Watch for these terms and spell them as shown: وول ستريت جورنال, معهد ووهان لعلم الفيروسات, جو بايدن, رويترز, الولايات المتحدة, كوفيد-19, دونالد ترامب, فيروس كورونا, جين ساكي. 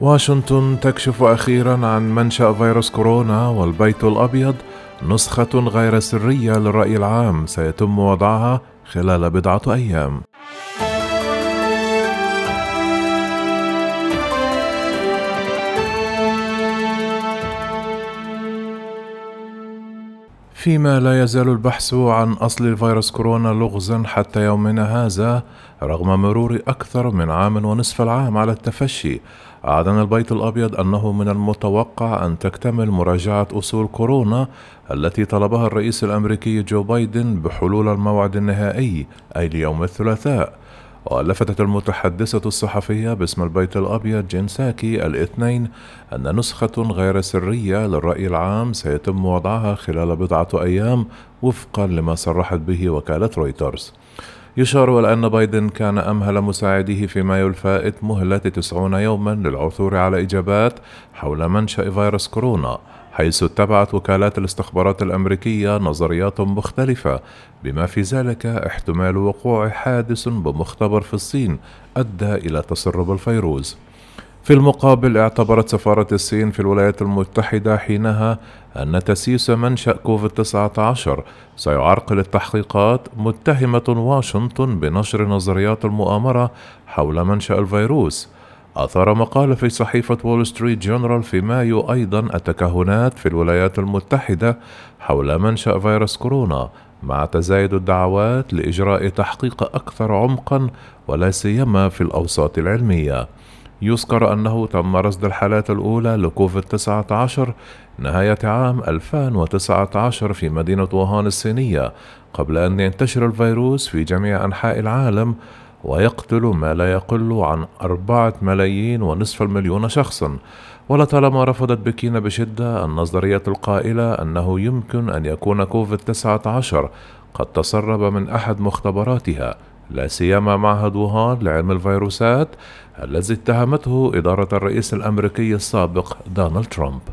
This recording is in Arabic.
واشنطن تكشف أخيرا عن منشأ فيروس كورونا، والبيت الأبيض نسخة غير سرية للرأي العام سيتم وضعها خلال بضعة أيام. فيما لا يزال البحث عن أصل الفيروس كورونا لغزا حتى يومنا هذا، رغم مرور أكثر من عام ونصف العام على التفشي، أعلن البيت الأبيض أنه من المتوقع أن تكتمل مراجعة أصول كورونا التي طلبها الرئيس الأمريكي جو بايدن بحلول الموعد النهائي، أي ليوم الثلاثاء. ولفتت المتحدثة الصحفية باسم البيت الأبيض جين ساكي الاثنين أن نسخة غير سرية للرأي العام سيتم وضعها خلال بضعة أيام وفقا لما صرحت به وكالة رويترز. يشار إلى أن بايدن كان أمهل مساعديه في مايو الفائت مهلة 90 يوما للعثور على إجابات حول منشأ فيروس كورونا، حيث اتبعت وكالات الاستخبارات الأمريكية نظريات مختلفة، بما في ذلك احتمال وقوع حادث بمختبر في الصين أدى إلى تسرب الفيروس. في المقابل اعتبرت سفارة الصين في الولايات المتحدة حينها أن تسييس منشأ كوفيد-19 سيعرقل التحقيقات، متهمة واشنطن بنشر نظريات المؤامرة حول منشأ الفيروس. أثار مقال في صحيفة وول ستريت جورنال في مايو أيضا التكهنات في الولايات المتحدة حول منشأ فيروس كورونا، مع تزايد الدعوات لإجراء تحقيق أكثر عمقا ولا سيما في الأوساط العلمية. يذكر أنه تم رصد الحالات الأولى لكوفيد-19 نهاية عام 2019 في مدينة ووهان الصينية، قبل أن ينتشر الفيروس في جميع أنحاء العالم ويقتل ما لا يقل عن 4.5 مليون شخصا. ولطالما رفضت بكين بشدة النظرية القائلة أنه يمكن أن يكون كوفيد-19 قد تسرب من أحد مختبراتها، لا سيما معهد ووهان لعلم الفيروسات الذي اتهمته إدارة الرئيس الأمريكي السابق دونالد ترامب.